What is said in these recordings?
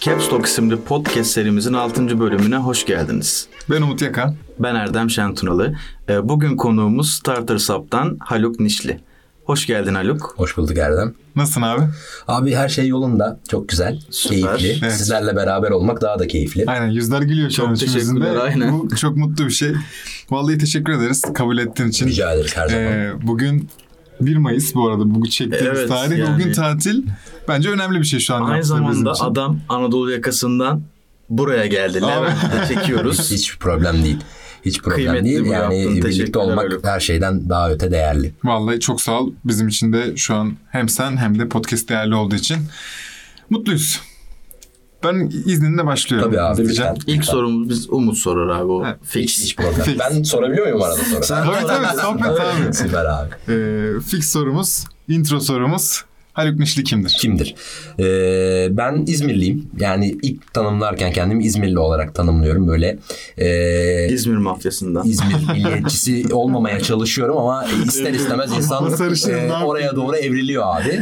Kepstok isimli podcast serimizin 6. bölümüne hoş geldiniz. Ben Umut Yakan. Ben Erdem Şentunalı. Bugün konuğumuz Startupbootcamp'tan Haluk Nişli. Hoş geldin Haluk. Hoş bulduk Erdem. Nasılsın abi? Abi her şey yolunda. Çok güzel, süper, keyifli. Evet. Sizlerle beraber olmak daha da keyifli. Aynen, yüzler gülüyor şu an içimizde. Bu çok mutlu bir şey. Vallahi teşekkür ederiz kabul ettiğin için. Rica ederiz her zaman. Bugün 1 Mayıs bu arada. Bugün çektiğimiz tarih. Yani. Bugün tatil. Bence önemli bir şey şu anda. Aynı zamanda adam Anadolu yakasından buraya geldi. Levent'te çekiyoruz. Hiç problem değil. Hiç problem kıymetli değil. Yani birlikte olmak her şeyden daha öte değerli. Vallahi çok sağ ol. Bizim için de şu an hem sen hem de podcast değerli olduğu için mutluyuz. Ben izninle başlıyorum. Tabii abi. İlk sorumuz biz Umut sorar abi o. Fix. Hiç problem. Fix. Ben sorabiliyor muyum arada soru? Tabii sohbet abi. Süper abi. Fix sorumuz, intro sorumuz. Haluk Nişli kimdir? Ben İzmirliyim. Yani ilk tanımlarken kendimi İzmirli olarak tanımlıyorum. Böyle İzmir mafyasından. İzmir milliyetçisi olmamaya çalışıyorum ama ister istemez insan oraya doğru evriliyor abi.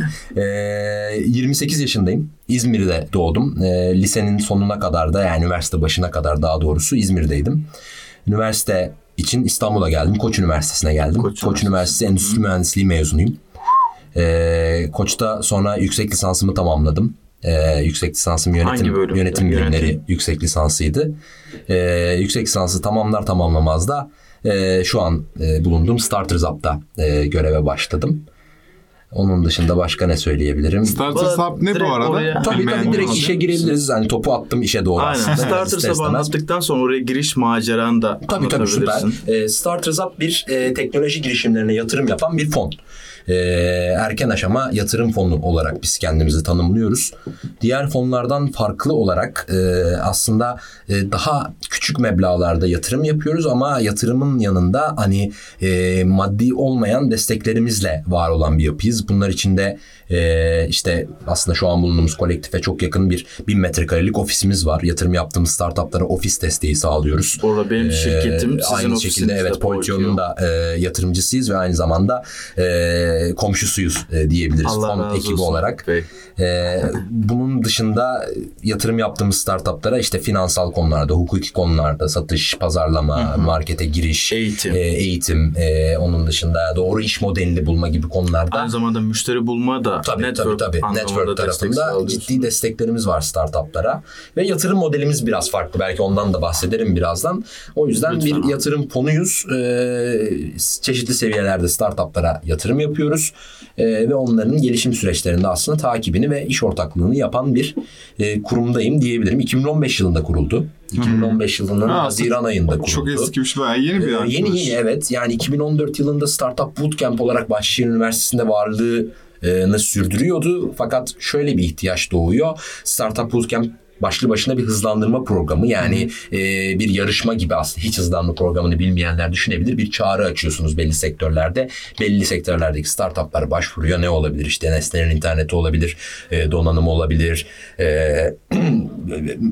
28 yaşındayım. İzmir'de doğdum. Lisenin sonuna kadar da yani üniversite başına kadar daha doğrusu İzmir'deydim. Üniversite için İstanbul'a geldim. Koç Üniversitesi'ne geldim. Koç Üniversitesi Endüstri Mühendisliği mezunuyum. Koç'ta sonra yüksek lisansımı tamamladım. Yüksek lisansım yönetim bilimleri yüksek lisansıydı. Yüksek lisansı tamamlamaz da şu an bulunduğum Startupbootcamp'ta göreve başladım. Onun dışında başka ne söyleyebilirim? Startupbootcamp ne bu arada? Tabii direkt işe girebiliriz. Yani topu attım işe doğru. Aynen. Startupbootcamp'ı anlattıktan sonra oraya giriş maceranı da anlatabilirsin. Tabii süper. Startupbootcamp bir teknoloji girişimlerine yatırım yapan bir fon. Erken aşama yatırım fonu olarak biz kendimizi tanımlıyoruz. Diğer fonlardan farklı olarak aslında daha küçük meblağlarda yatırım yapıyoruz ama yatırımın yanında hani maddi olmayan desteklerimizle var olan bir yapıyız. Bunlar içinde işte aslında şu an bulunduğumuz kolektife çok yakın bir 1000 metrekarelik ofisimiz var. Yatırım yaptığımız startuplara ofis desteği sağlıyoruz. Orada benim şirketim sizin aynı şekilde evet Poltio'nun da yatırımcısıyız ve aynı zamanda komşusuyuz diyebiliriz. Fon ekibi olarak. Bunun dışında yatırım yaptığımız startuplara işte finansal konularda, hukuki konularda satış, pazarlama, markete giriş, eğitim onun dışında doğru iş modelini bulma gibi konularda. Aynı zamanda müşteri bulma da tabii. Network tarafında ciddi desteklerimiz var startuplara ve yatırım modelimiz biraz farklı. Belki ondan da bahsederim birazdan. O yüzden lütfen bir yatırım fonuyuz. Çeşitli seviyelerde startuplara yatırım yapıyoruz ve onların gelişim süreçlerinde aslında takibini ve iş ortaklığını yapan bir kurumdayım diyebilirim. 2015 yılında kuruldu. 2015 yılının Haziran ayında kuruldu. Çok eskimiş bayağı yeni evet. Yani 2014 yılında Startupbootcamp olarak Bahçeşehir Üniversitesi'nde varlığını sürdürüyordu. Fakat şöyle bir ihtiyaç doğuyor. Startupbootcamp başlı başına bir hızlandırma programı yani bir yarışma gibi aslında hiç hızlandırma programını bilmeyenler düşünebilir. Bir çağrı açıyorsunuz belli sektörlerde. Belli sektörlerdeki startuplar başvuruyor. Ne olabilir? İşte nesnelerin interneti olabilir, donanım olabilir,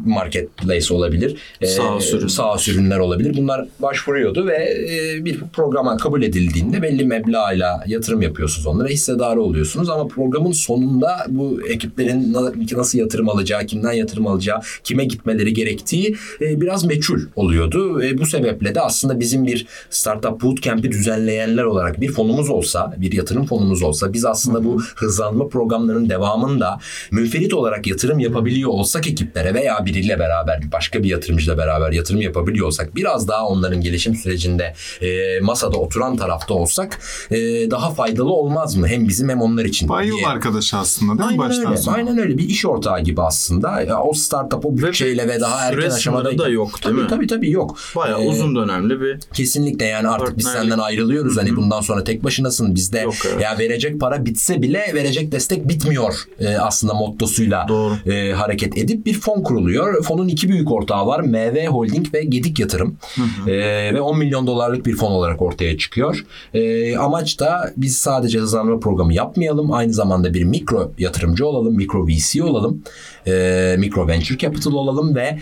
marketplace olabilir, SaaS ürünler olabilir. Bunlar başvuruyordu ve bir programa kabul edildiğinde belli meblağıyla yatırım yapıyorsunuz onlara. Hissedarı oluyorsunuz ama programın sonunda bu ekiplerin nasıl yatırım alacağı, kimden yatırım alacağı, kime gitmeleri gerektiği biraz meçhul oluyordu. Bu sebeple de aslında bizim bir Startup Bootcamp'i düzenleyenler olarak bir fonumuz olsa, bir yatırım fonumuz olsa biz aslında bu hızlanma programlarının devamında münferit olarak yatırım yapabiliyor olsak ekiplere veya biriyle beraber, başka bir yatırımcıyla beraber yatırım yapabiliyor olsak biraz daha onların gelişim sürecinde masada oturan tarafta olsak daha faydalı olmaz mı? Hem bizim hem onlar için. Bayıl arkadaş aslında değil mi? Aynen öyle. Bir iş ortağı gibi aslında. O startup o bütçeyle ve daha erken aşamada da yok değil mi? Tabii yok. Bayağı uzun dönemli bir. Kesinlikle yani artık biz senden ayrılıyoruz. Hani bundan sonra tek başınasın. Bizde ya verecek para bitse bile verecek destek bitmiyor. Aslında mottosuyla hareket edip bir fon kuruluyor. Fonun 2 büyük ortağı var. MV Holding ve Gedik Yatırım. Ve $10 milyon bir fon olarak ortaya çıkıyor. Amaç da biz sadece hızlanma programı yapmayalım. Aynı zamanda bir mikro yatırımcı olalım. Mikro VC olalım. Mikro venture capital olalım ve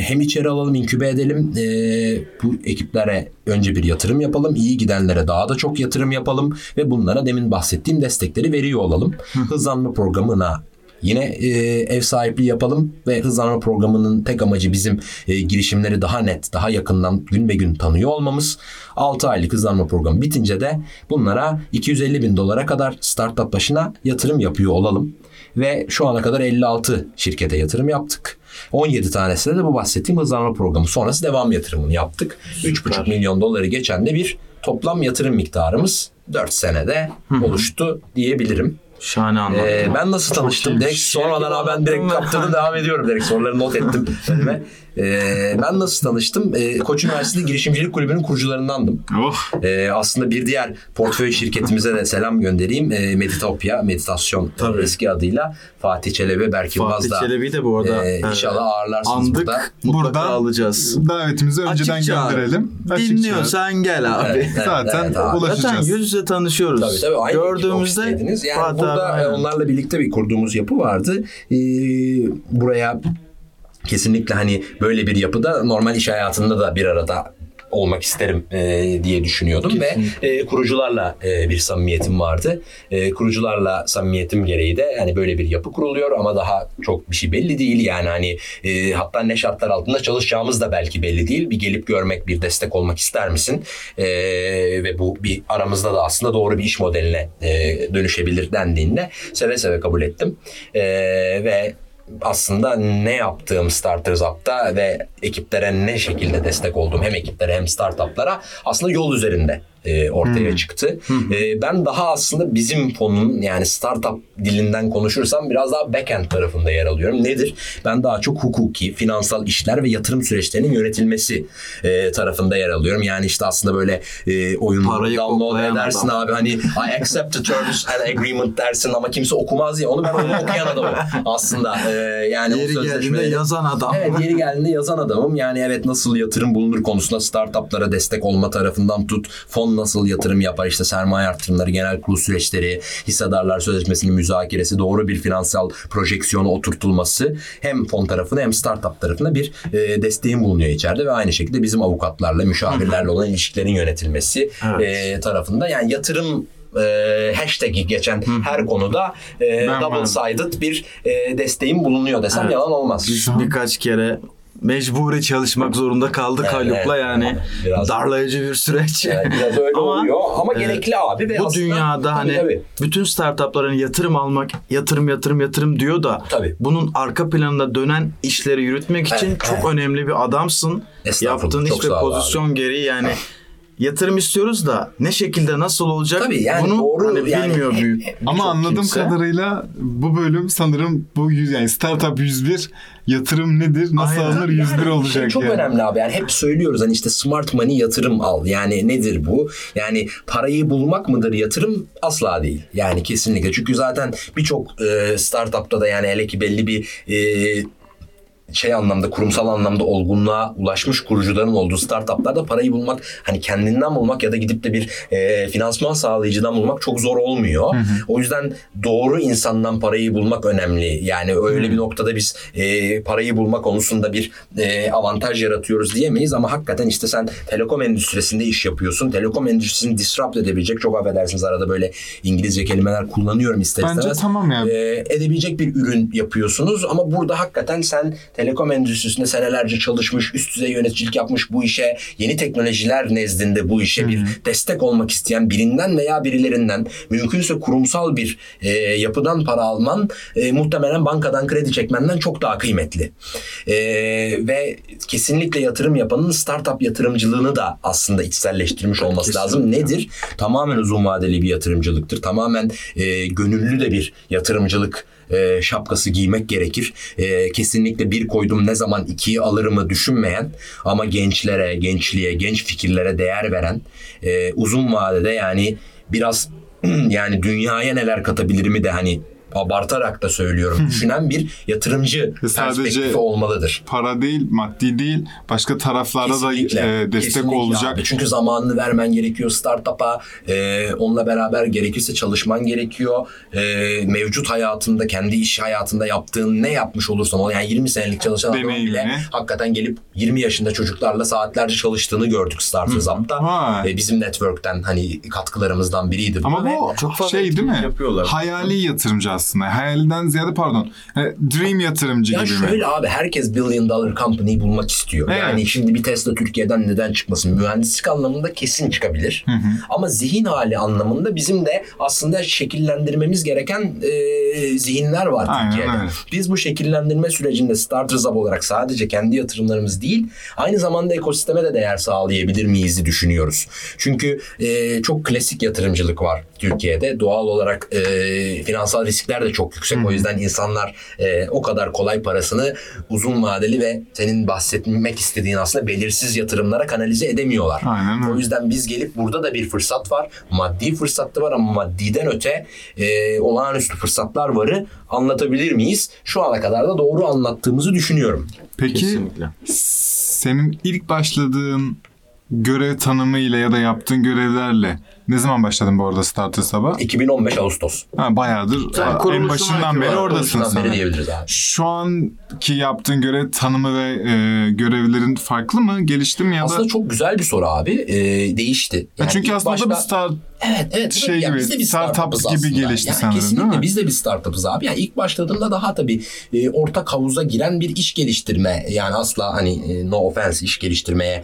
hem içeri alalım, inkübe edelim. Bu ekiplere önce bir yatırım yapalım. İyi gidenlere daha da çok yatırım yapalım ve bunlara demin bahsettiğim destekleri veriyor olalım. Hızlanma programına yine ev sahipliği yapalım ve hızlanma programının tek amacı bizim girişimleri daha net, daha yakından gün be gün tanıyor olmamız. 6 aylık hızlanma programı bitince de bunlara $250,000 kadar startup başına yatırım yapıyor olalım. Ve şu ana kadar 56 şirkete yatırım yaptık. 17 tanesine de bu bahsettiğim hızlanma programı sonrası devam yatırımını yaptık. $3,5 milyon geçen de bir toplam yatırım miktarımız 4 senede oluştu diyebilirim. Şahane anlattın. Ben nasıl tanıştım direkt sonradan ben direkt kaptırdım devam ediyorum direkt soruları not ettim. Ben nasıl tanıştım? Koç Üniversitesi Girişimcilik Kulübü'nün kurucularındandım. Aslında bir diğer portföy şirketimize de selam göndereyim. Meditopia, meditasyon eski adıyla. Fatih Çelebi Berkimbaz da. Fatih Çelebi'yi de bu arada inşallah ağırlarsınız andık, burada. Mutlaka alacağız. Davetimizi önceden gönderelim. Dinliyorsan gel abi. Evet, zaten ulaşacağız. Zaten yüz yüze tanışıyoruz. Tabii, gördüğümüzde yani burada onlarla birlikte bir kurduğumuz yapı vardı. Buraya kesinlikle hani böyle bir yapıda normal iş hayatında da bir arada olmak isterim diye düşünüyordum. Kesinlikle. Ve kurucularla bir samimiyetim vardı. Kurucularla samimiyetim gereği de hani böyle bir yapı kuruluyor ama daha çok bir şey belli değil. Yani hani hatta ne şartlar altında çalışacağımız da belki belli değil. Bir gelip görmek, bir destek olmak ister misin? Ve bu bir aramızda da aslında doğru bir iş modeline dönüşebilir dendiğinde seve seve kabul ettim. Ve aslında ne yaptığım Starters Up'ta ve ekiplere ne şekilde destek oldum hem ekiplere hem startuplara aslında yol üzerinde ortaya çıktı. Ben daha aslında bizim fonun yani startup dilinden konuşursam biraz daha backend tarafında yer alıyorum. Nedir? Ben daha çok hukuki, finansal işler ve yatırım süreçlerinin yönetilmesi tarafında yer alıyorum. Yani işte aslında böyle oyunu download edersin abi hani I accept the terms and agreement dersin ama kimse okumaz ya. Onu ben okuyan adamım aslında. Yani yeri geldiğinde yazan adam. Evet, yeri geldiğinde yazan adamım. Yani evet nasıl yatırım bulunur konusunda startuplara destek olma tarafından tut fon nasıl yatırım yapar? İşte sermaye artırımları, genel kurul süreçleri, hissedarlar sözleşmesinin müzakeresi, doğru bir finansal projeksiyona oturtulması hem fon tarafında hem startup tarafında bir desteğin bulunuyor içeride ve aynı şekilde bizim avukatlarla, müşavirlerle olan ilişkilerin yönetilmesi tarafında yani yatırım hashtag'i geçen her konuda double sided bir desteğin bulunuyor desem yalan olmaz. Biz birkaç kere mecburi çalışmak zorunda kaldık Haluk'la yani biraz darlayıcı bir süreç. Yani biraz öyle oluyor ama gerekli abi. Ve bu aslında, dünyada hani tabii. Bütün startupların yatırım almak, yatırım diyor da bunun arka planında dönen işleri yürütmek için çok önemli bir adamsın. Yaptığın iş ve pozisyon gereği yani yatırım istiyoruz da ne şekilde nasıl olacak yani bunu doğru, hani bilmiyor yani, büyük. Ama anladığım kadarıyla bu bölüm sanırım bu yani Startup 101 yatırım nedir? Nasıl alınır? 101 olacak yani. Çok önemli abi. Yani hep söylüyoruz hani işte smart money yatırım al. Yani nedir bu? Yani parayı bulmak mıdır yatırım? Asla değil. Yani kesinlikle. Çünkü zaten birçok startupta da yani hele ki belli bir anlamda kurumsal anlamda olgunluğa ulaşmış kurucuların olduğu startuplarda parayı bulmak hani kendinden bulmak ya da gidip de bir finansman sağlayıcıdan bulmak çok zor olmuyor. O yüzden doğru insandan parayı bulmak önemli. Yani öyle bir noktada biz parayı bulma konusunda bir avantaj yaratıyoruz diyemeyiz ama hakikaten işte sen telekom endüstrisinde iş yapıyorsun. Telekom endüstrisini disrupt edebilecek çok affedersiniz arada böyle İngilizce kelimeler kullanıyorum ister istemez. Bence tamam yani. Edebilecek bir ürün yapıyorsunuz ama burada hakikaten sen telekom endüstrisinde senelerce çalışmış, üst düzey yöneticilik yapmış bu işe, yeni teknolojiler nezdinde bu işe bir destek olmak isteyen birinden veya birilerinden mümkünse kurumsal bir yapıdan para alman muhtemelen bankadan kredi çekmenden çok daha kıymetli. Ve kesinlikle yatırım yapanın startup yatırımcılığını da aslında içselleştirmiş olması lazım. Nedir? Tamamen uzun vadeli bir yatırımcılıktır. Tamamen gönüllü de bir yatırımcılık şapkası giymek gerekir. Kesinlikle bir koydum ne zaman ikiyi alırımı düşünmeyen ama gençlere, gençliğe, genç fikirlere değer veren uzun vadede yani biraz yani dünyaya neler katabilirimi de hani abartarak da söylüyorum, düşünen bir yatırımcı perspektifi olmalıdır. Para değil, maddi değil, başka taraflara kesinlikle, da destek olacak. Abi. Çünkü zamanını vermen gerekiyor startup'a, onunla beraber gerekirse çalışman gerekiyor. Mevcut hayatında, kendi iş hayatında yaptığın ne yapmış olursan ol, yani 20 senelik çalışan adam bile hakikaten gelip 20 yaşında çocuklarla saatlerce çalıştığını gördük Startupbootcamp'ta. Bizim network'ten hani katkılarımızdan biriydi. Ama bu çok fazla şey değil mi? Yapıyorlar. Hayali yatırımcı aslında. Hayalden ziyade dream yatırımcı ya gibi mi? Ya şöyle abi, herkes billion dollar company'yi bulmak istiyor. Evet. Yani şimdi bir Tesla Türkiye'den neden çıkmasın? Mühendislik anlamında kesin çıkabilir. Hı-hı. Ama zihin hali anlamında bizim de aslında şekillendirmemiz gereken zihinler var Türkiye'de. Aynen, evet. Biz bu şekillendirme sürecinde Starters Up olarak sadece kendi yatırımlarımız değil, aynı zamanda ekosisteme de değer sağlayabilir miyiz'i düşünüyoruz. Çünkü çok klasik yatırımcılık var Türkiye'de. Doğal olarak finansal riskler de çok yüksek. O yüzden insanlar o kadar kolay parasını uzun vadeli ve senin bahsetmek istediğin aslında belirsiz yatırımlara kanalize edemiyorlar. Aynen. O yüzden biz gelip burada da bir fırsat var. Maddi fırsat da var ama maddiden öte olağanüstü fırsatlar varı anlatabilir miyiz? Şu ana kadar da doğru anlattığımızı düşünüyorum. Peki kesinlikle. Senin ilk başladığın görev tanımıyla ya da yaptığın görevlerle ne zaman başladın bu arada Startupbootcamp'a? 2015 Ağustos. Ha, bayağıdır. En başından beri oradasınız. Şu anki yaptığın görev tanımı ve görevlerin farklı mı? Gelişti mi ya da? Aslında çok güzel bir soru abi. Değişti. Yani çünkü aslında da bir start... Evet. Yani biz de bir startup'ız aslında. Gibi gelişti yani sanırım, kesinlikle biz de bir startup'ız abi. Yani ilk başladığımda daha tabii ortak havuza giren bir iş geliştirme. Yani asla hani no offense iş geliştirmeye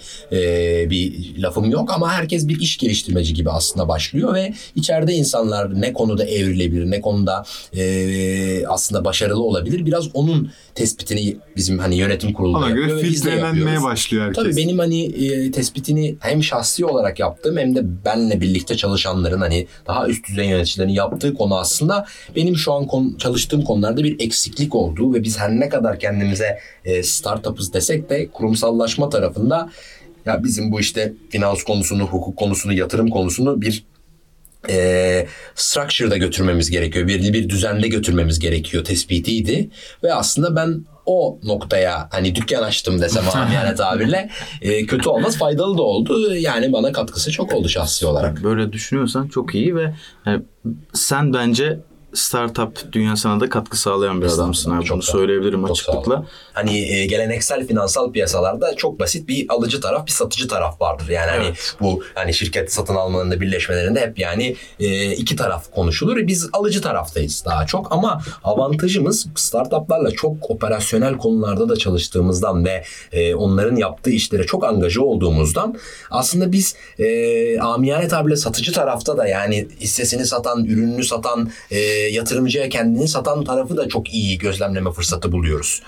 bir lafım yok ama herkes bir iş geliştirmeci gibi aslında başlıyor ve içeride insanlar ne konuda evrilebilir, ne konuda aslında başarılı olabilir. Biraz onun tespitini bizim hani yönetim kurulunda yapıyor ve biz de yapıyoruz. Başlıyor herkes. Tabii benim hani tespitini hem şahsi olarak yaptığım hem de benle birlikte çalışanların hani daha üst düzey yöneticilerin yaptığı konu aslında benim şu an çalıştığım konularda bir eksiklik olduğu ve biz her ne kadar kendimize startup'ız desek de kurumsallaşma tarafında ya bizim bu işte finans konusunu, hukuk konusunu, yatırım konusunu bir structure'da götürmemiz gerekiyor. Bir düzende götürmemiz gerekiyor tespitiydi ve aslında ben o noktaya hani dükkan açtım desem amiyane tabirle kötü olmaz, faydalı da oldu. Yani bana katkısı çok oldu şahsi olarak. Böyle düşünüyorsan çok iyi ve yani sen bence startup dünyasına da katkı sağlayan bir adamsın abi. Bunu söyleyebilirim çok açıklıkla. Hani geleneksel finansal piyasalarda çok basit bir alıcı taraf, bir satıcı taraf vardır. Yani evet. Hani bu hani şirket satın almalarında, birleşmelerinde hep yani iki taraf konuşulur. Biz alıcı taraftayız daha çok ama avantajımız startuplarla çok operasyonel konularda da çalıştığımızdan ve onların yaptığı işlere çok angaja olduğumuzdan aslında biz amiyane tabirle satıcı tarafta da yani hissesini satan, ürününü satan, yatırımcıya kendini satan tarafı da çok iyi gözlemleme fırsatı buluyoruz.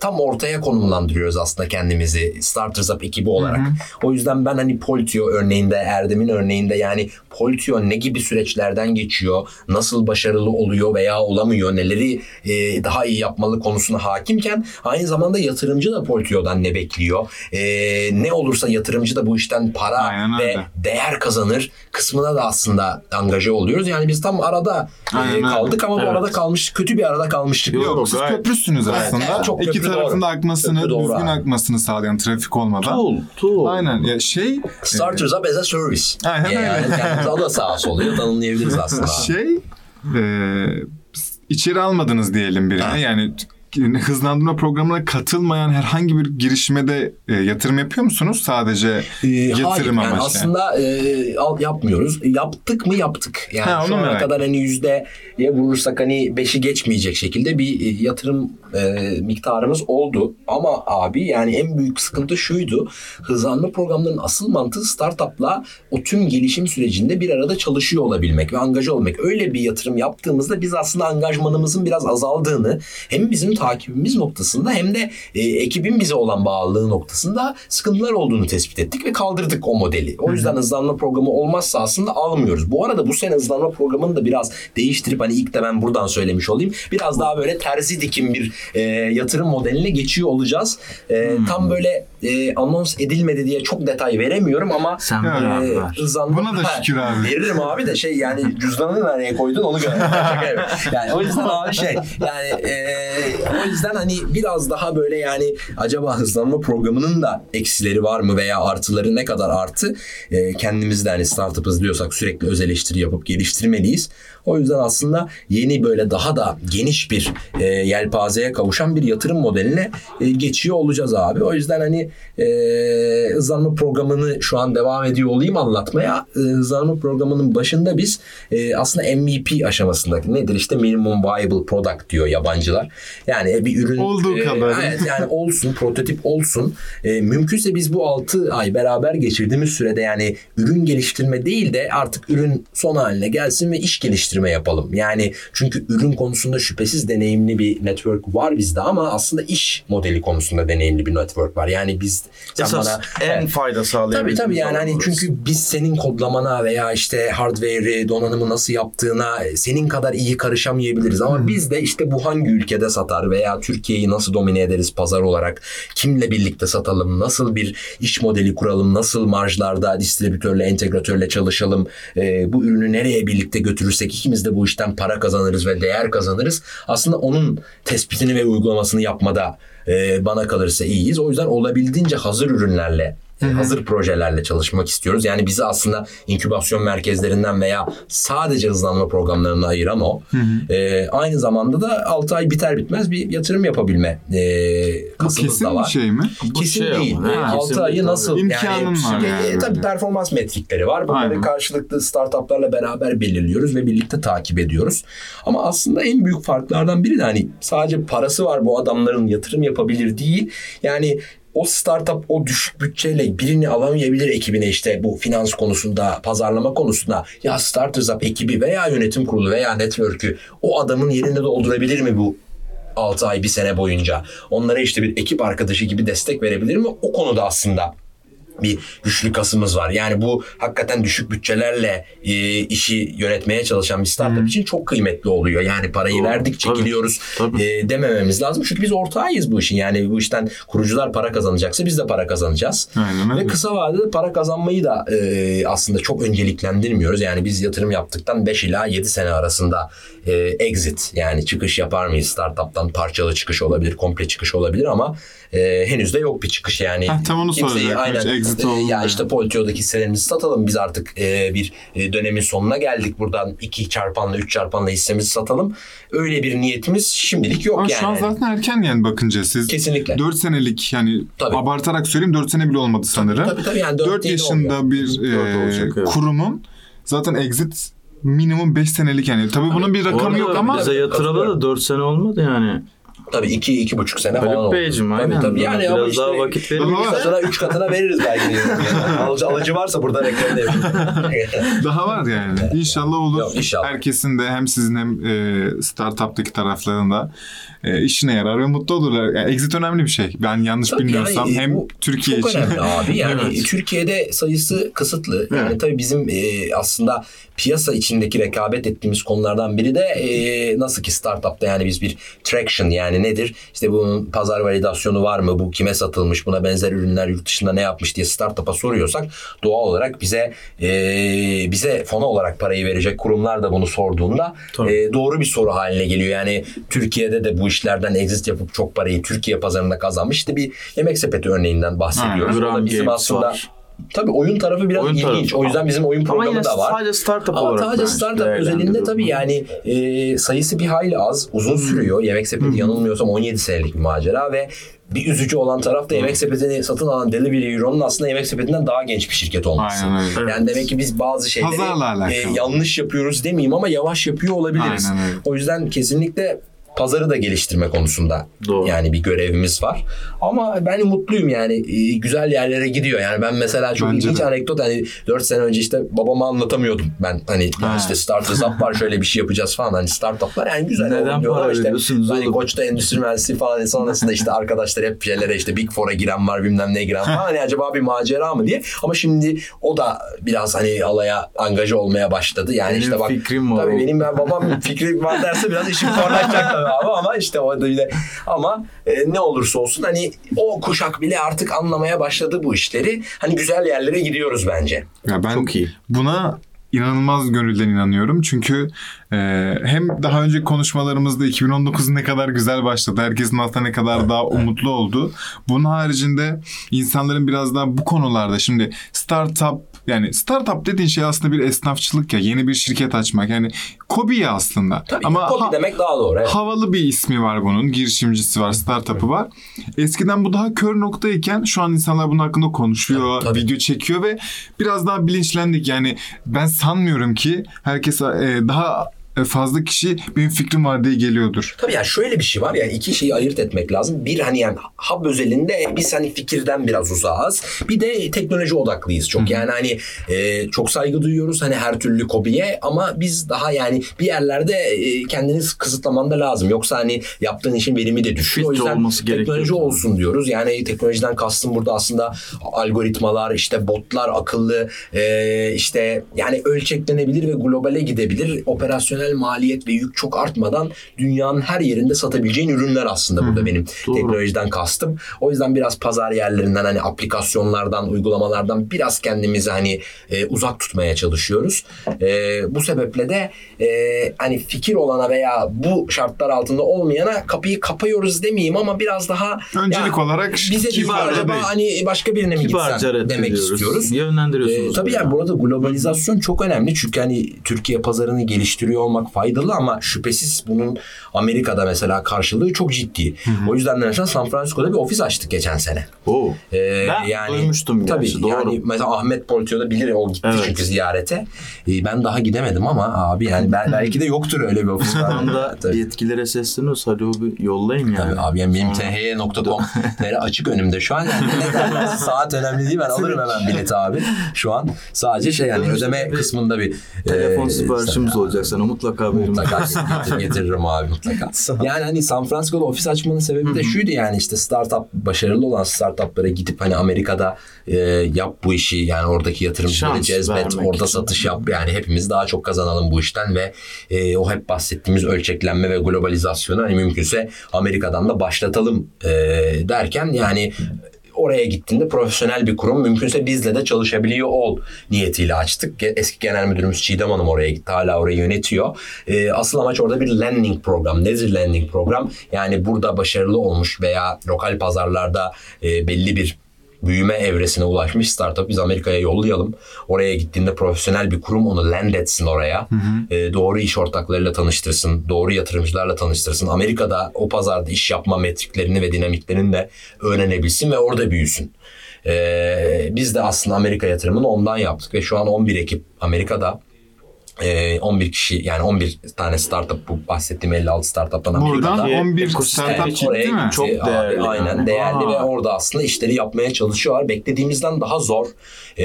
Tam ortaya konumlandırıyoruz aslında kendimizi Starters Up ekibi olarak. O yüzden ben hani Poltio örneğinde, Erdem'in örneğinde yani Poltio ne gibi süreçlerden geçiyor, nasıl başarılı oluyor veya olamıyor, neleri daha iyi yapmalı konusuna hakimken aynı zamanda yatırımcı da Poltio'dan ne bekliyor, ne olursa yatırımcı da bu işten para ve değer kazanır kısmına da aslında angaje oluyoruz. Yani biz tam arada kaldık ama bu arada kalmış, kötü bir arada kalmıştık. Yok, siz köprüsünüz aslında. Evet, İki tarafın da akmasını, düzgün akmasını sağlayan, trafik olmadan. Tool. Aynen. Ya Starters Up as a Service. Aynen öyle. Yani o da sağa soluyor, tanımlayabiliriz aslında. İçeri almadınız diyelim birine. Ha. Yani hızlandırma programına katılmayan herhangi bir girişimde yatırım yapıyor musunuz? Sadece yatırım amaçlı. Yani aslında yapmıyoruz. Yaptık mı? Yaptık. Yani şu ana kadar hani %'ye vurursak hani 5'i geçmeyecek şekilde bir yatırım miktarımız oldu. Ama abi yani en büyük sıkıntı şuydu. Hızlandırma programlarının asıl mantığı startup'la o tüm gelişim sürecinde bir arada çalışıyor olabilmek ve angaja olmak. Öyle bir yatırım yaptığımızda biz aslında angajmanımızın biraz azaldığını hem bizim takibimiz noktasında hem de ekibin bize olan bağlılığı noktasında sıkıntılar olduğunu tespit ettik ve kaldırdık o modeli. O yüzden hızlanma programı olmazsa aslında almıyoruz. Bu arada bu sene hızlanma programını da biraz değiştirip hani ilk de ben buradan söylemiş olayım. Biraz daha böyle terzi dikim bir yatırım modeline geçiyor olacağız. Tam böyle anons edilmedi diye çok detay veremiyorum ama hızlanma... Buna da şükür abi. Veririm abi de şey yani cüzdanını nereye koydun onu görelim. Yani o yüzden abi şey yani o yüzden hani biraz daha böyle yani acaba hızlanma programının da eksileri var mı veya artıları ne kadar artı kendimiz de hani startup'ız diyorsak sürekli öz eleştiri yapıp geliştirmeliyiz. O yüzden aslında yeni böyle daha da geniş bir yelpazeye kavuşan bir yatırım modeline geçiyor olacağız abi. O yüzden hani hızlanma programını şu an devam ediyor olayım anlatmaya. Hızlanma programının başında biz aslında MVP aşamasındaki nedir işte minimum viable product diyor yabancılar. Yani bir ürün olduğu kadar. Evet, yani olsun prototip olsun. Mümkünse biz bu 6 ay beraber geçirdiğimiz sürede yani ürün geliştirme değil de artık ürün son haline gelsin ve iş geliştirme yapalım. Yani çünkü ürün konusunda şüphesiz deneyimli bir network var bizde ama aslında iş modeli konusunda deneyimli bir network var. Yani biz esas bana, en fayda sağlayabildiğimiz. Tabii yani hani çünkü biz senin kodlamana veya işte hardware'i, donanımı nasıl yaptığına senin kadar iyi karışamayabiliriz ama biz de işte bu hangi ülkede satar veya Türkiye'yi nasıl domine ederiz pazar olarak, kimle birlikte satalım, nasıl bir iş modeli kuralım, nasıl marjlarda distribütörle, entegratörle çalışalım, bu ürünü nereye birlikte götürürsek ikimiz de bu işten para kazanırız ve değer kazanırız. Aslında onun tespitini ve uygulamasını yapmada bana kalırsa iyiyiz. O yüzden olabildiğince hazır ürünlerle, hazır projelerle çalışmak istiyoruz. Yani bizi aslında inkübasyon merkezlerinden veya sadece hızlanma programlarına ayıran o. Aynı zamanda da 6 ay biter bitmez bir yatırım yapabilme kasımız da var. Bu kesin bir şey mi? Kesin şey değil. Yani 6 ayı tabii. Nasıl? İmkanım yani, var. Yani. Tabii performans metrikleri var. Bunları karşılıklı startuplarla beraber belirliyoruz ve birlikte takip ediyoruz. Ama aslında en büyük farklardan biri de hani sadece parası var bu adamların yatırım yapabilir değil. Yani o startup o düşük bütçeyle birini alamayabilir ekibine işte bu finans konusunda, pazarlama konusunda. Ya startup ekibi veya yönetim kurulu veya network'ü o adamın yerinde doldurabilir mi bu 6 ay bir sene boyunca? Onlara işte bir ekip arkadaşı gibi destek verebilir mi? O konuda aslında bir güçlü kasımız var. Yani bu hakikaten düşük bütçelerle işi yönetmeye çalışan bir startup için çok kıymetli oluyor. Yani parayı verdik çekiliyoruz demememiz lazım. Çünkü biz ortağıyız bu işin. Yani bu işten kurucular para kazanacaksa biz de para kazanacağız. Aynen. Ve kısa vadede para kazanmayı da aslında çok önceliklendirmiyoruz. Yani biz yatırım yaptıktan 5 ila 7 sene arasında exit yani çıkış yapar mıyız startuptan? Parçalı çıkış olabilir, komple çıkış olabilir ama henüz de yok bir çıkış yani. Tam onu soracağım. Aynen. Ya işte Poltio'daki hisselerimizi satalım. Biz artık bir dönemin sonuna geldik. Buradan 2 çarpanla 3 çarpanla hissemizi satalım. Öyle bir niyetimiz şimdilik yok. Ama yani. Şu an zaten erken yani bakınca siz. Kesinlikle. 4 senelik yani tabii. Abartarak söyleyeyim 4 sene bile olmadı sanırım. Tabii yani 4 yaşında olmuyor. Bir kurumun zaten exit minimum 5 senelik yani. Tabii bunun bir rakamı yok ama. Bize yatıralı da 4 sene olmadı yani. Tabii 2-2,5 sene falan oldu. Tabii. Yani biraz ama işte daha vakit veririz. 3 katına veririz belki. Yani. Alıcı varsa burada reklam da yapabiliriz. Daha var yani. İnşallah olur. Yok, inşallah. Herkesin de hem sizin hem startup'taki taraflarında işine yarar ve mutlu olurlar. Yani exit önemli bir şey. Ben yanlış tabii bilmiyorsam yani, hem Türkiye için. Çok önemli abi. Yani Türkiye'de sayısı kısıtlı. Yani tabii bizim aslında piyasa içindeki rekabet ettiğimiz konulardan biri de nasıl ki startup'ta yani biz bir traction yani nedir? İşte bunun pazar validasyonu var mı? Bu kime satılmış? Buna benzer ürünler yurt dışında ne yapmış diye startup'a soruyorsak doğal olarak bize fon olarak parayı verecek kurumlar da bunu sorduğunda doğru bir soru haline geliyor. Yani Türkiye'de de bu işlerden exit yapıp çok parayı Türkiye pazarında kazanmış. İşte bir yemek sepeti örneğinden bahsediyoruz. O da bizim aslında... Var. Tabii oyun tarafı biraz ilginç. O yüzden bizim oyun programı da var. Ama sadece startup olarak. Ama sadece startup özelinde tabii yani sayısı bir hayli az. Uzun sürüyor. Yemek sepeti yanılmıyorsam 17 senelik bir macera ve bir üzücü olan taraf da yemek sepetini satın alan €1 aslında yemek sepetinden daha genç bir şirket olması. Yani demek ki biz bazı şeyleri yanlış yapıyoruz demeyeyim ama yavaş yapıyor olabiliriz. O yüzden kesinlikle pazarı da geliştirme konusunda doğru, yani bir görevimiz var. Ama ben mutluyum yani, güzel yerlere gidiyor. Yani ben mesela çok ilginç anekdot, hani 4 sene önce işte babama anlatamıyordum ben. Hani işte startup var, şöyle bir şey yapacağız falan, hani startuplar yani güzel. Neden para veriyorsunuz? Hani Koç'ta endüstri mühendisliği falan, sonrasında işte arkadaşlar hep şeylere, işte Big Four'a giren var, bilmem neye giren var. Hani acaba bir macera mı diye. Ama şimdi o da biraz hani alaya angaja olmaya başladı. Yani benim işte bak tabii ben babam fikrim var derse biraz işim zorlaşacak tabii abi, ama işte o da bile, ama ne olursa olsun hani o kuşak bile artık anlamaya başladı bu işleri. Hani güzel yerlere gidiyoruz bence. Ya ben çok iyi. Buna İnanılmaz gönülden inanıyorum. Çünkü hem daha önceki konuşmalarımızda 2019 ne kadar güzel başladı. Herkesin hatta ne kadar daha umutlu oldu. Bunun haricinde insanların biraz daha bu konularda, şimdi startup, yani startup dediğin şey aslında bir esnafçılık ya. Yeni bir şirket açmak. Yani KOBİ aslında. Tabii, ama KOBİ demek daha doğru. Evet. Havalı bir ismi var bunun. Girişimcisi var, startup'ı var. Eskiden bu daha kör noktayken şu an insanlar bunun hakkında konuşuyor, tabii, video çekiyor ve biraz daha bilinçlendik. Yani ben sanmıyorum ki herkes daha fazla kişi benim fikrim var diye geliyordur. Tabii yani şöyle bir şey var, yani iki şeyi ayırt etmek lazım. Bir, hani yani hub özelinde biz hani fikirden biraz uzağız. Bir de teknoloji odaklıyız çok. Yani hani çok saygı duyuyoruz hani her türlü KOBİ'ye, ama biz daha yani bir yerlerde kendini kısıtlaman da lazım. Yoksa hani yaptığın işin verimi de düşüyor. O yüzden teknoloji olsun diyoruz. Yani teknolojiden kastım burada aslında algoritmalar, işte botlar, akıllı işte yani ölçeklenebilir ve globale gidebilir, operasyonel maliyet ve yük çok artmadan dünyanın her yerinde satabileceğin ürünler aslında burada benim teknolojiden kastım. O yüzden biraz pazar yerlerinden, hani aplikasyonlardan, uygulamalardan biraz kendimizi hani uzak tutmaya çalışıyoruz. Bu sebeple de hani fikir olana veya bu şartlar altında olmayana kapıyı kapıyoruz demeyeyim, ama biraz daha öncelik olarak bize kibarca acaba değil, hani başka birine mi gitsen demek istiyoruz. Yönlendiriyorsunuz. Tabii yani burada globalizasyon çok önemli, çünkü hani Türkiye pazarını geliştiriyor olmak faydalı, ama şüphesiz bunun Amerika'da mesela karşılığı çok ciddi. O yüzden de mesela San Francisco'da bir ofis açtık geçen sene. Ben yani, duymuştum. Tabii gerçi, doğru. Yani mesela Ahmet Poltio'da bilir, o gitti çünkü ziyarete. Ben daha gidemedim ama abi yani belki de yoktur öyle bir ofis. Ben de yetkililere sesleniyoruz. Haluk'u yollayın yani. Tabii abi yani benim thy.com açık önümde şu an. Yani saat önemli değil, ben alırım hemen bileti abi. Şu an sadece şey yani ödeme kısmında bir telefon siparişimiz olacak sana. Mutlaka getiririm abi, mutlaka. Yani hani San Francisco'da ofis açmanın sebebi de şuydu, yani işte startup, başarılı olan startuplara gidip hani Amerika'da yap bu işi, yani oradaki yatırımcıları cezbet, orada için satış yap, yani hepimiz daha çok kazanalım bu işten ve o hep bahsettiğimiz ölçeklenme ve globalizasyonu hani mümkünse Amerika'dan da başlatalım derken, yani oraya gittiğinde profesyonel bir kurum, mümkünse bizle de çalışabiliyor ol niyetiyle açtık. Eski genel müdürümüz Çiğdem Hanım oraya gitti. Hala orayı yönetiyor. Asıl amaç orada bir lending program. Nedir lending program? Yani burada başarılı olmuş veya lokal pazarlarda belli bir büyüme evresine ulaşmış startup biz Amerika'ya yollayalım. Oraya gittiğinde profesyonel bir kurum onu lend etsin oraya. Doğru iş ortaklarıyla tanıştırsın. Doğru yatırımcılarla tanıştırsın. Amerika'da o pazarda iş yapma metriklerini ve dinamiklerini de öğrenebilsin ve orada büyüsün. Biz de aslında Amerika yatırımını ondan yaptık ve şu an 11 ekip Amerika'da. 11 kişi, yani 11 tane startup, bu bahsettiğim 56 startup'tan Amerika'da. Buradan 11 startup çıktı değil mi? Çok değerli. Aynen değerli ve orada aslında işleri yapmaya çalışıyorlar. Beklediğimizden daha zor.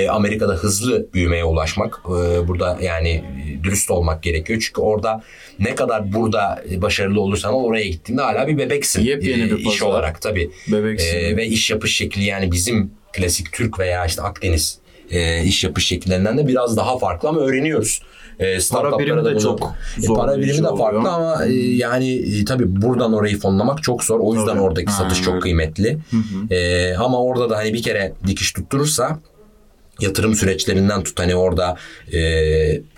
Amerika'da hızlı büyümeye ulaşmak. Burada yani dürüst olmak gerekiyor. Çünkü orada ne kadar burada başarılı olursan oraya gittiğinde hala bir bebeksin. Yepyeni bir iş olarak tabii. Bebeksin. Ve iş yapış şekli yani bizim klasik Türk veya işte Akdeniz iş yapış şekillerinden de biraz daha farklı, ama öğreniyoruz. Para birimi de çok zor. Para birimi de farklı oluyor, ama yani tabii buradan orayı fonlamak çok zor. O yüzden oradaki satış çok kıymetli. Ama orada da hani bir kere dikiş tutturursa yatırım süreçlerinden tut, hani orada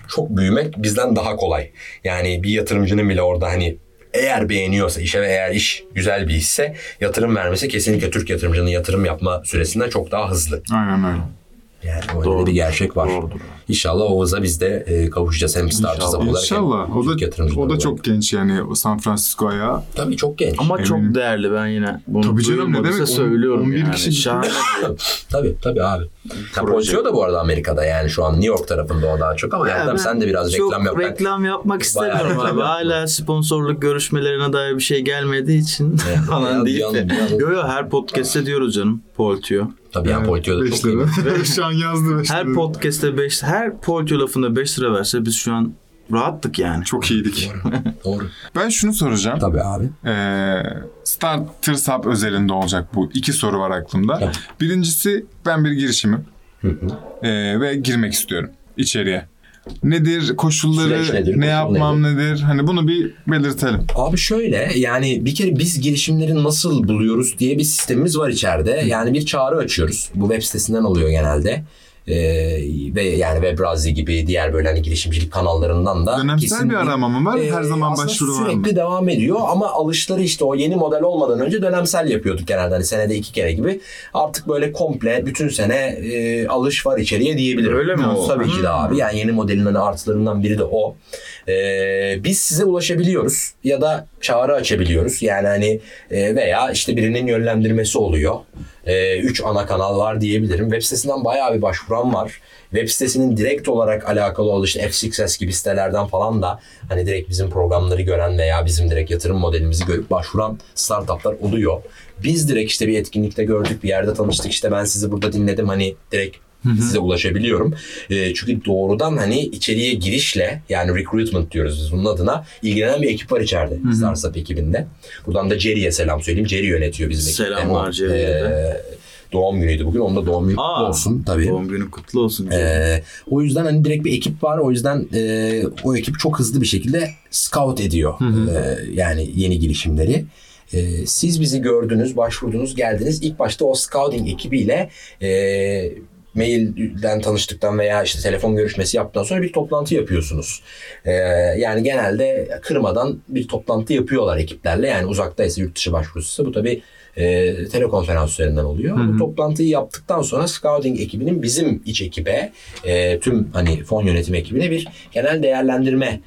çok büyümek bizden daha kolay. Yani bir yatırımcının bile orada hani eğer beğeniyorsa işe ve eğer iş güzel bir işse yatırım vermesi kesinlikle Türk yatırımcının yatırım yapma süresinden çok daha hızlı. Aynen öyle. Yani öyle bir gerçek var. Doğrudur. İnşallah o hıza biz de kavuşacağız. Hem startup'ı olarak İnşallah. O da çok genç yani San Francisco ayağı. Tabii çok genç. Ama eminim, çok değerli, ben yine bunu. Tabii canım, ne demek? 11 kişi. Tabii abi. Poltio da bu arada Amerika'da, yani şu an New York tarafında o daha çok, ama Erdem sen de biraz reklam yap. Çok reklam yapmak istemiyorum abi. Hala sponsorluk görüşmelerine dair bir şey gelmediği için falan değil. Yo her podcast'te diyoruz canım Poltio. Tabii yani Poltio'da çok iyi. Şu an yazdı 5 lira. Her podcast'te 5, her Poltio lafında 5 lira verse biz şu an rahattık yani. Çok iyiydik. Doğru. Ben şunu soracağım. Tabii abi. Starter Sub özelinde olacak bu. 2 soru var aklımda. Evet. Birincisi, ben bir girişimim. Ve girmek istiyorum içeriye. Nedir koşulları, nedir, ne yapmam nedir? Hani bunu bir belirtelim. Abi şöyle, yani bir kere biz girişimleri nasıl buluyoruz diye bir sistemimiz var içeride. Yani bir çağrı açıyoruz. Bu web sitesinden oluyor genelde. Ve yani Webrazi gibi diğer böyle hani girişimcilik kanallarından da dönemsel bir arama mı var? Her zaman başvuru var mı? Sürekli devam ediyor ama alışları işte o yeni model olmadan önce dönemsel yapıyorduk genelde, hani senede 2 kere gibi. Artık böyle komple bütün sene alış var içeriye diyebilirim. Öyle mi? Tabii ki de abi, yani yeni modelin hani artılarından biri de o. Biz size ulaşabiliyoruz ya da çağrı açabiliyoruz yani hani veya işte birinin yönlendirmesi oluyor. 3 ana kanal var diyebilirim. Web sitesinden bayağı bir başvuran var. Web sitesinin direkt olarak alakalı olduğu işte F6S gibi sitelerden falan da hani direkt bizim programları gören veya bizim direkt yatırım modelimizi görüp başvuran startuplar oluyor. Biz direkt işte bir etkinlikte gördük, bir yerde tanıştık, işte ben sizi burada dinledim, hani direkt size ulaşabiliyorum. Çünkü doğrudan hani içeriye girişle, yani recruitment diyoruz biz bunun adına, ilgilenen bir ekip var içeride. Startup ekibinde. Buradan da Jerry'ye selam söyleyeyim. Jerry yönetiyor bizim ekip. Selamlar Jerry'ye de. Doğum günüydü bugün. Onun da doğum günü kutlu olsun tabii. Doğum günü kutlu olsun. O yüzden hani direkt bir ekip var. O yüzden o ekip çok hızlı bir şekilde scout ediyor. Yani yeni girişimleri. Siz bizi gördünüz, başvurdunuz, geldiniz. İlk başta o scouting ekibiyle mailden tanıştıktan veya işte telefon görüşmesi yaptıktan sonra bir toplantı yapıyorsunuz. Yani genelde kırmadan bir toplantı yapıyorlar ekiplerle. Yani uzaktaysa, yurt dışı başvurusuysa bu tabii telekonferans üzerinden oluyor. Bu toplantıyı yaptıktan sonra scouting ekibinin bizim iç ekibe, tüm hani fon yönetim ekibine bir genel değerlendirme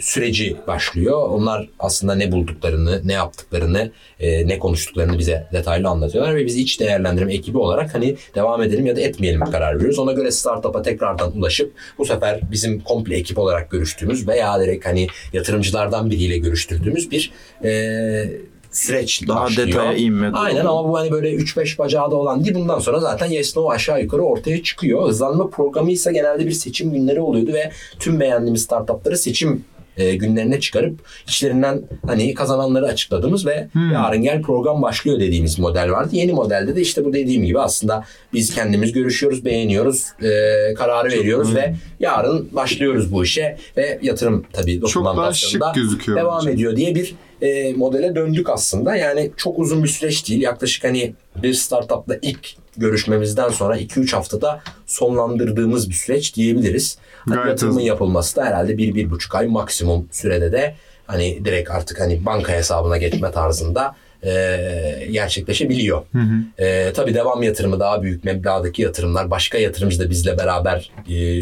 süreci başlıyor. Onlar aslında ne bulduklarını, ne yaptıklarını, ne konuştuklarını bize detaylı anlatıyorlar ve biz iç değerlendirme ekibi olarak hani devam edelim ya da etmeyelim karar veriyoruz. Ona göre startup'a tekrardan ulaşıp bu sefer bizim komple ekip olarak görüştüğümüz veya direkt hani yatırımcılardan biriyle görüştürdüğümüz bir süreç daha başlıyor. Detaya inmedi. Aynen, ama bu hani böyle 3-5 bacağı da olan değil. Bundan sonra zaten yes no aşağı yukarı ortaya çıkıyor. Hızlanma programı ise genelde bir seçim günleri oluyordu ve tüm beğendiğimiz startupları seçim günlerine çıkarıp içlerinden hani kazananları açıkladığımız ve yarın gel program başlıyor dediğimiz model vardı. Yeni modelde de işte bu dediğim gibi aslında biz kendimiz görüşüyoruz, beğeniyoruz, kararı veriyoruz ve yarın başlıyoruz bu işe ve yatırım tabii dokumentasyonunda devam ediyor diye bir modele döndük aslında. Yani çok uzun bir süreç değil. Yaklaşık hani bir startupla ilk görüşmemizden sonra 2-3 haftada sonlandırdığımız bir süreç diyebiliriz. Hani yatırımın yapılması da herhalde 1-1,5 ay maksimum sürede de hani direkt artık hani banka hesabına geçme tarzında gerçekleşebiliyor. Tabii devam yatırımı, daha büyük meblağdaki yatırımlar, başka yatırımcı da bizle beraber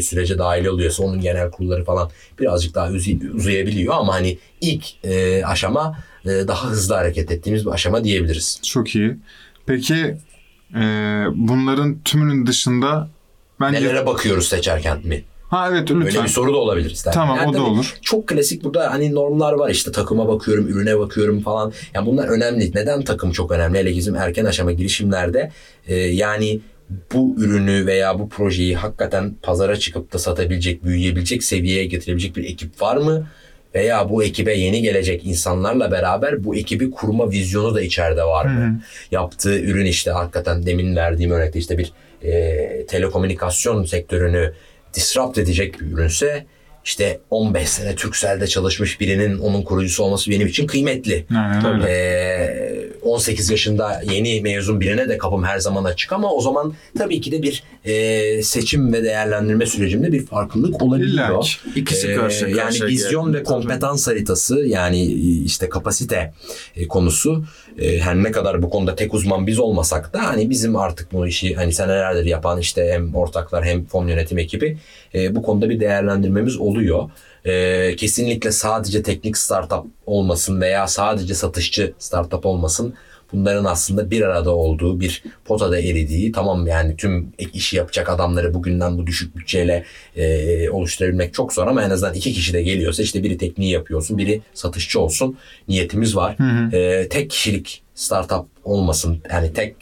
sürece dahil oluyorsa onun genel kurulları falan birazcık daha uzayabiliyor ama hani ilk aşama daha hızlı hareket ettiğimiz bir aşama diyebiliriz. Çok iyi. Peki bunların tümünün dışında nelere bakıyoruz seçerken mi? Ha evet, lütfen. Öyle bir soru da olabilir ister. Tamam yani o da olur. Çok klasik burada hani normlar var işte, takıma bakıyorum, ürüne bakıyorum falan. Yani bunlar önemli. Neden takım çok önemli? Hele bizim erken aşama girişimlerde yani bu ürünü veya bu projeyi hakikaten pazara çıkıp da satabilecek, büyüyebilecek seviyeye getirebilecek bir ekip var mı? Veya bu ekibe yeni gelecek insanlarla beraber bu ekibi kurma vizyonu da içeride var mı? Yaptığı ürün işte hakikaten demin verdiğim örnekte işte bir telekomünikasyon sektörünü disrupt edecek bir ürünse işte 15 sene Turkcell'de çalışmış birinin onun kurucusu olması benim için kıymetli. 18 yaşında yeni mezun birine de kapım her zaman açık ama o zaman tabii ki de bir seçim ve değerlendirme sürecinde bir farklılık olabiliyor. İkisi karşı karşıya. Yani vizyon ve kompetans haritası, yani işte kapasite konusu. Her ne kadar bu konuda tek uzman biz olmasak da hani bizim artık bu işi hani senelerdir yapan işte hem ortaklar hem fon yönetim ekibi bu konuda bir değerlendirmemiz oluyor. Kesinlikle sadece teknik startup olmasın veya sadece satışçı startup olmasın. bunların aslında bir arada olduğu, bir potada eridiği, tamam yani tüm işi yapacak adamları bugünden bu düşük bütçeyle oluşturabilmek çok zor ama en azından iki kişi de geliyorsa işte biri tekniği yapıyorsun, biri satışçı olsun, niyetimiz var. Tek kişilik startup olmasın, yani tek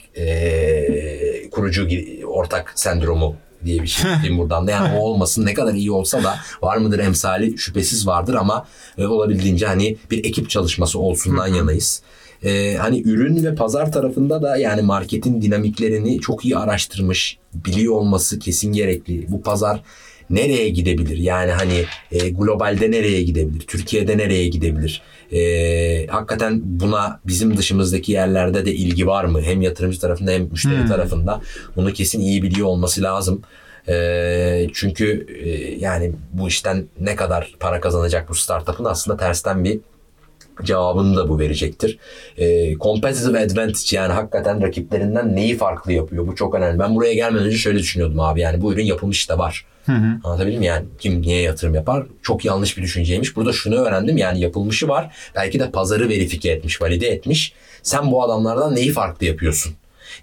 kurucu ortak sendromu diye bir şey diyeyim buradan da. Yani o olmasın, ne kadar iyi olsa da var mıdır emsali şüphesiz vardır ama olabildiğince hani bir ekip çalışması olsundan yanayız. Hani ürün ve pazar tarafında da yani marketin dinamiklerini çok iyi araştırmış, biliyor olması kesin gerekli. Bu pazar nereye gidebilir? Yani hani globalde nereye gidebilir? Türkiye'de nereye gidebilir? Hakikaten buna bizim dışımızdaki yerlerde de ilgi var mı? Hem yatırımcı tarafında hem müşteri tarafında. Bunu kesin iyi biliyor olması lazım. Çünkü yani bu işten ne kadar para kazanacak bu startup'ın aslında tersten bir cevabını da bu verecektir. Competitive advantage, yani hakikaten rakiplerinden neyi farklı yapıyor? Bu çok önemli. Ben buraya gelmeden önce şöyle düşünüyordum abi, yani bu ürün yapılmış da var. Anlatabildim mi? Yani kim niye yatırım yapar? Çok yanlış bir düşünceymiş. Burada şunu öğrendim, yani yapılmışı var. Belki de pazarı verifike etmiş, valide etmiş. Sen bu adamlardan neyi farklı yapıyorsun?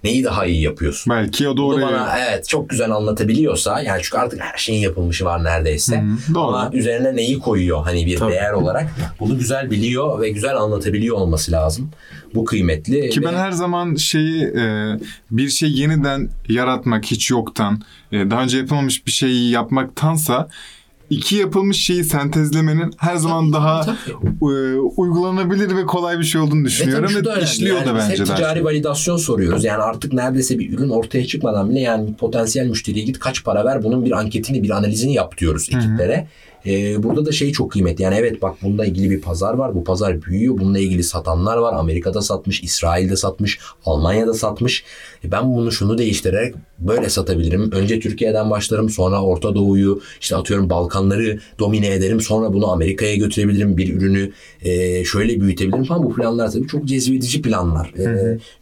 Neyi daha iyi yapıyorsun? Belki o doğru. Bana evet çok güzel anlatabiliyorsa, yani çünkü artık her şeyin yapılmışı var neredeyse. Ama üzerine neyi koyuyor hani bir değer olarak, bunu güzel biliyor ve güzel anlatabiliyor olması lazım. Bu kıymetli. Ki ben her zaman şeyi, bir şey yeniden yaratmak, hiç yoktan, daha önce yapılmamış bir şeyi yapmaktansa İki yapılmış şeyi sentezlemenin her zaman uygulanabilir ve kolay bir şey olduğunu düşünüyorum. Ve işliyor yani da bence. Hep ticari validasyon soruyoruz. Yani artık neredeyse bir ürün ortaya çıkmadan bile yani potansiyel müşteriye git, kaç para ver, bunun bir anketini, bir analizini yap diyoruz ekiplere. Burada da şey çok kıymetli. Yani evet bak, bununla ilgili bir pazar var. Bu pazar büyüyor. Bununla ilgili satanlar var. Amerika'da satmış, İsrail'de satmış, Almanya'da satmış. Ben bunu şunu değiştirerek böyle satabilirim. Önce Türkiye'den başlarım. Sonra Orta Doğu'yu, işte atıyorum Balkanları domine ederim. Sonra bunu Amerika'ya götürebilirim. Bir ürünü şöyle büyütebilirim falan. Bu planlar tabii çok cezbedici planlar.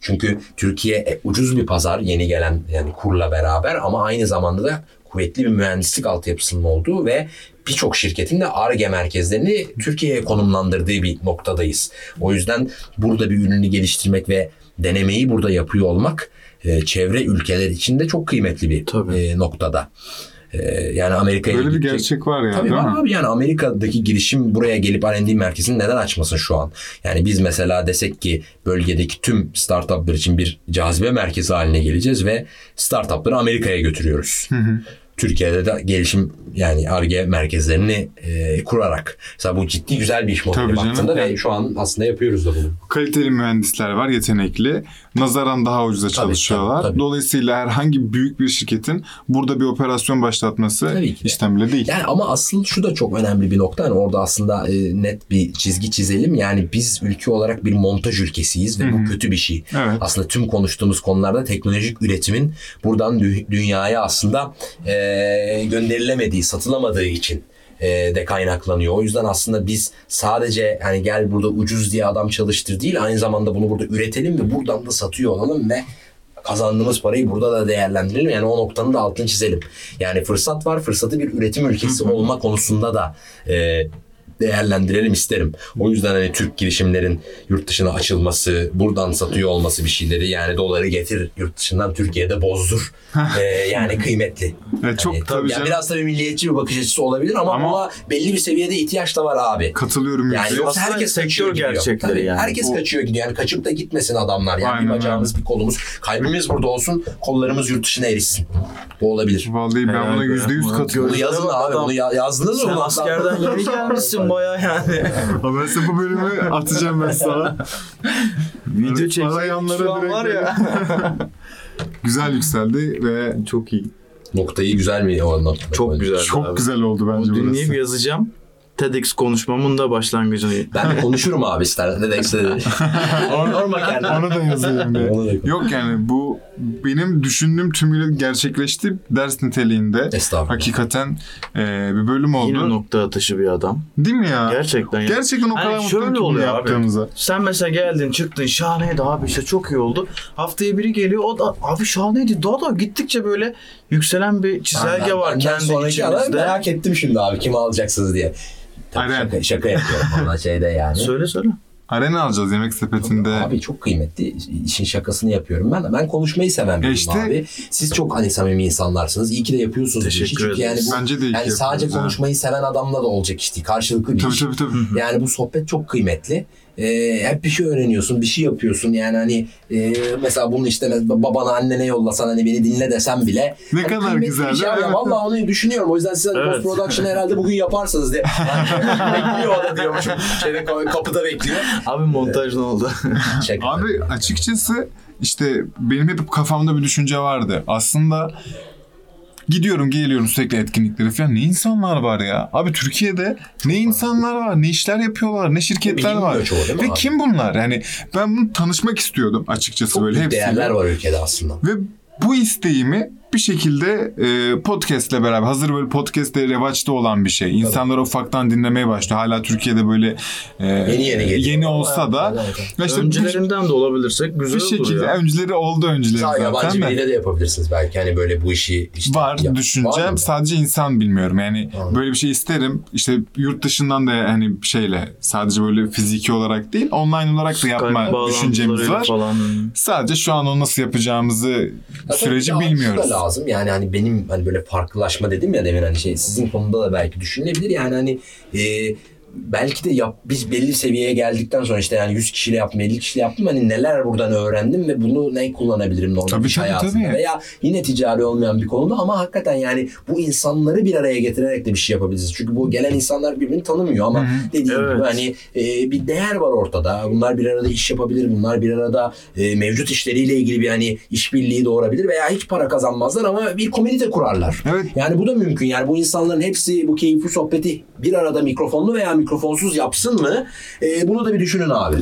Çünkü Türkiye ucuz bir pazar yeni gelen yani kurla beraber, ama aynı zamanda da kuvvetli bir mühendislik altyapısının olduğu ve birçok şirketin de Ar-Ge merkezlerini Türkiye'ye konumlandırdığı bir noktadayız. O yüzden burada bir ürünü geliştirmek ve denemeyi burada yapıyor olmak çevre ülkeler için de çok kıymetli bir noktada. Yani Amerika'ya böyle bir gerçek var ya. Tabii değil mi? Abi yani Amerika'daki girişim buraya gelip R&D merkezini neden açmasın şu an? Yani biz mesela desek ki bölgedeki tüm startuplar için bir cazibe merkezi haline geleceğiz ve startupları Amerika'ya götürüyoruz. Türkiye'de de gelişim yani Ar-Ge merkezlerini kurarak. Mesela bu ciddi güzel bir iş modeli baktığında ve şu an aslında yapıyoruz da bunu. Kaliteli mühendisler var, yetenekli. Nazaran daha ucuza çalışıyorlar. Tabii. Dolayısıyla herhangi büyük bir şirketin burada bir operasyon başlatması işten bile değil. Yani ama asıl şu da çok önemli bir nokta. Yani orada aslında net bir çizgi çizelim. Yani biz ülke olarak bir montaj ülkesiyiz ve bu kötü bir şey. Evet. Aslında tüm konuştuğumuz konularda teknolojik üretimin buradan dünyaya aslında gönderilemediği, satılamadığı için de kaynaklanıyor. O yüzden aslında biz sadece hani gel burada ucuz diye adam çalıştır değil, aynı zamanda bunu burada üretelim ve buradan da satıyor olalım ve kazandığımız parayı burada da değerlendirelim. Yani o noktanın da altını çizelim. Yani fırsat var, fırsatı bir üretim ülkesi olma konusunda da değerlendirelim isterim. O yüzden hani Türk girişimlerin yurt dışına açılması, buradan satıyor olması bir şeyleri, yani doları getir yurt dışından Türkiye'de bozdur. Yani kıymetli. Çok yani, tabii yani biraz da bir milliyetçi bir bakış açısı olabilir ama buna belli bir seviyede ihtiyaç da var abi. Katılıyorum. Yani yoksa herkes kaçıyor gerçekleri yani. Herkes kaçıyor gidiyor. Yani kaçıp da gitmesin adamlar. Yani aynen, bir bacağımız, bir kolumuz, kalbimiz burada olsun, kollarımız yurt dışına erişsin. Bu olabilir. Vallahi ben buna %100 katılıyorum. Bunu yazın abi. Bunu yazdınız mı? Askerden yeni gelmişsin. Bayağı yani. Ben size bu bölümü atacağım ben sana. Video çekeceğim şu an var ya. Güzel yükseldi ve çok iyi. Noktayı güzel mi o anlattı? Çok güzel. Çok abi. Güzel oldu bence burası. Dinleyip yazacağım. TEDx konuşmamın da başlangıcını. Ben konuşurum abi ister. TEDx'te de. Onu da yazayım diye. Yok yani bu benim düşündüğüm tümüyle gerçekleşti. Ders niteliğinde. Hakikaten bir bölüm oldu. Yine nokta atışı bir adam. Değil mi ya? Gerçekten. Ya. Gerçekten o kadar yani mutluyum ki bunu yaptığımıza. Abi. Sen mesela geldin çıktın, şahaneydi abi işte çok iyi oldu. Haftaya biri geliyor, o da abi şahaneydi. Daha gittikçe böyle yükselen bir çizelge var kendi içimizde. Merak ettim şimdi abi kimi alacaksınız diye. Şaka yapıyorum ona şeyde yani. Söyle. Arena alacağız yemek sepetinde. Abi çok kıymetli. İşin şakasını yapıyorum ben. Ben konuşmayı seven biriyim abi. Siz çok hani samimi insanlarsınız. İyi ki de yapıyorsunuz. Teşekkür ederim. Yani bence de iyi yani sadece konuşmayı seven adamla da olacak işte. Karşılıklı bir iş. Tabii. Yani bu sohbet çok kıymetli. Hep bir şey öğreniyorsun, bir şey yapıyorsun yani hani mesela bunu işte babana annene yollasan hani beni dinle desem bile ne hani kadar güzel şey değil mi? Valla onu düşünüyorum o yüzden siz hani post production'ı herhalde bugün yaparsanız diye bekliyor o da diyormuşum şeyde, kapıda bekliyor. Abi montaj ne oldu? Abi açıkçası işte benim hep kafamda bir düşünce vardı aslında. Gidiyorum geliyorum sürekli etkinliklere falan. Ne insanlar var ya. Abi Türkiye'de ne insanlar var, ne işler yapıyorlar, ne şirketler var. Çoğu, ve abi, kim bunlar? Yani ben bunu tanışmak istiyordum açıkçası. Çok böyle hepsi. Çok değerler var ülkede aslında. Ve bu isteğimi bir şekilde podcast'le beraber, hazır böyle podcast'te revaçta olan bir şey. İnsanlar ufaktan dinlemeye başlıyor. Hala Türkiye'de böyle yeni olsa da. İşte öncülerinden de olabilirsek güzel olur. Bir şekilde ya. Öncüleri zaten. Yabancı biriyle de yapabilirsiniz belki. Hani böyle bu işi işte var düşüncem. Var sadece insan bilmiyorum. Yani böyle bir şey isterim. İşte yurt dışından da hani şeyle sadece böyle fiziki olarak değil, online olarak da yapma düşüncemiz var. Falan. Sadece şu an onu nasıl yapacağımızı süreci bilmiyoruz. Lazım. Yani hani benim hani böyle farklılaşma dedim ya demin hani şey sizin konuda da belki düşünülebilir. Yani hani belki de biz belli seviyeye geldikten sonra işte yani 100 kişiyle yaptım, 50 kişiyle yaptım. Hani neler buradan öğrendim ve bunu ne kullanabilirim normal bir hayatımda veya yine ticari olmayan bir konuda ama hakikaten yani bu insanları bir araya getirerek de bir şey yapabiliriz. Çünkü bu gelen insanlar birbirini tanımıyor ama dediğim gibi hani bir değer var ortada. Bunlar bir arada iş yapabilir. Bunlar bir arada mevcut işleriyle ilgili bir hani işbirliği doğurabilir veya hiç para kazanmazlar ama bir komünite kurarlar. Evet. Yani bu da mümkün. Yani bu insanların hepsi bu keyifli sohbeti bir arada mikrofonlu veya mikrofonsuz yapsın mı? Bunu da bir düşünün abi.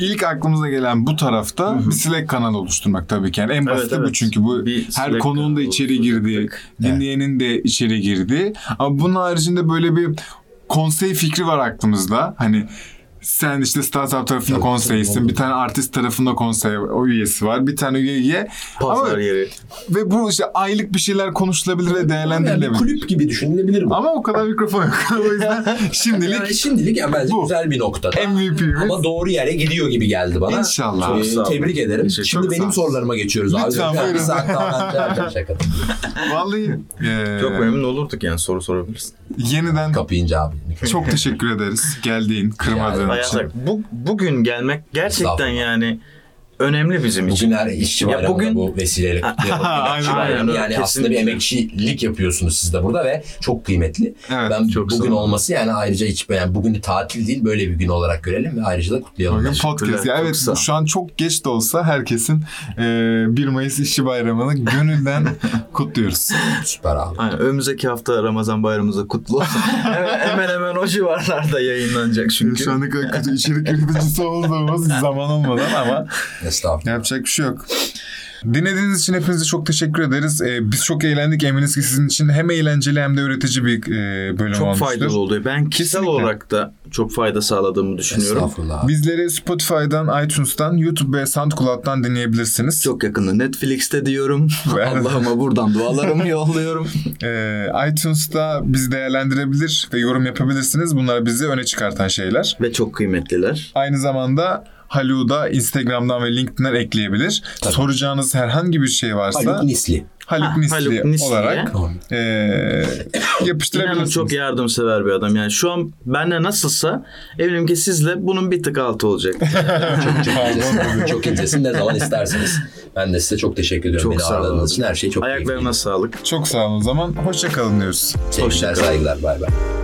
İlk aklımıza gelen bu tarafta bir Slack kanalı oluşturmak tabii ki. Yani en basiti bu çünkü bu bir her konuğun da içeri girdiği, dinleyenin de içeri girdiği. Ama bunun haricinde böyle bir konsey fikri var aklımızda. Hani sen işte startup tarafında konseysin. Bir tane artist tarafında konsey üyesi var. Bir tane üye. Pazar yeri. Ve bu işte aylık bir şeyler konuşulabilir ve değerlendirilebilir. Yani kulüp gibi düşünülebilir bu. Ama o kadar mikrofon yok. O yüzden şimdilik yani bence bu güzel bir noktada. MVP'miz. Ama doğru yere gidiyor gibi geldi bana. İnşallah. Tebrik ederim. Şimdi benim sorularıma geçiyoruz. Lütfen buyurun. Bir saat daha ben şaka. Vallahi. Çok memnun olurduk yani soru sorabilirsin. Yeniden. Kapayınca abi. Çok teşekkür ederiz. Geldiğin, kırmadığın. Bugün gelmek gerçekten yani önemli bizim bugün için. Bugünler işçi bayramında bu vesileyle kutlayalım. Yani aslında bir emekçilik yapıyorsunuz siz de burada ve çok kıymetli. Evet, ben çok bugün olması yani ayrıca hiç yani bugün tatil değil böyle bir gün olarak görelim ve ayrıca da kutlayalım. Bugün podcast. Şu an çok geç de olsa herkesin 1 Mayıs İşçi Bayramı'nı gönülden kutluyoruz. Süper abi. Aynen, önümüzdeki hafta Ramazan Bayramımız da kutlu olsun. hemen o civarlarda yayınlanacak çünkü. Şu ana kadar içerik üreticisi olduğumuz zaman olmadan ama yapacak bir şey yok. Dinlediğiniz için hepinize çok teşekkür ederiz. Biz çok eğlendik. Eminiz ki sizin için hem eğlenceli hem de üretici bir bölüm olmuştur. Çok faydalı oldu. Ben kişisel olarak da çok fayda sağladığımı düşünüyorum. Bizleri Spotify'dan, iTunes'tan, YouTube ve SoundCloud'dan dinleyebilirsiniz. Çok yakında Netflix'te diyorum. Allah'ıma buradan dualarımı yolluyorum. iTunes'ta bizi değerlendirebilir ve yorum yapabilirsiniz. Bunlar bizi öne çıkartan şeyler. Ve çok kıymetliler. Aynı zamanda Haluk'u da Instagram'dan ve LinkedIn'den ekleyebilir. Tabii. Soracağınız herhangi bir şey varsa Haluk Nişli olarak yapıştırabilirsiniz. Çok yardımsever bir adam. Yani şu an benle nasılsa eminim ki sizle bunun bir tık altı olacak. Çok incesin. Ne zaman isterseniz. Ben de size çok teşekkür ediyorum. Çok sağ olun. Her şey çok. Ayaklarına sağlık. Çok sağ olun o zaman. Hoşça kalın diyoruz. Sevgiler, saygılar. Bay bay.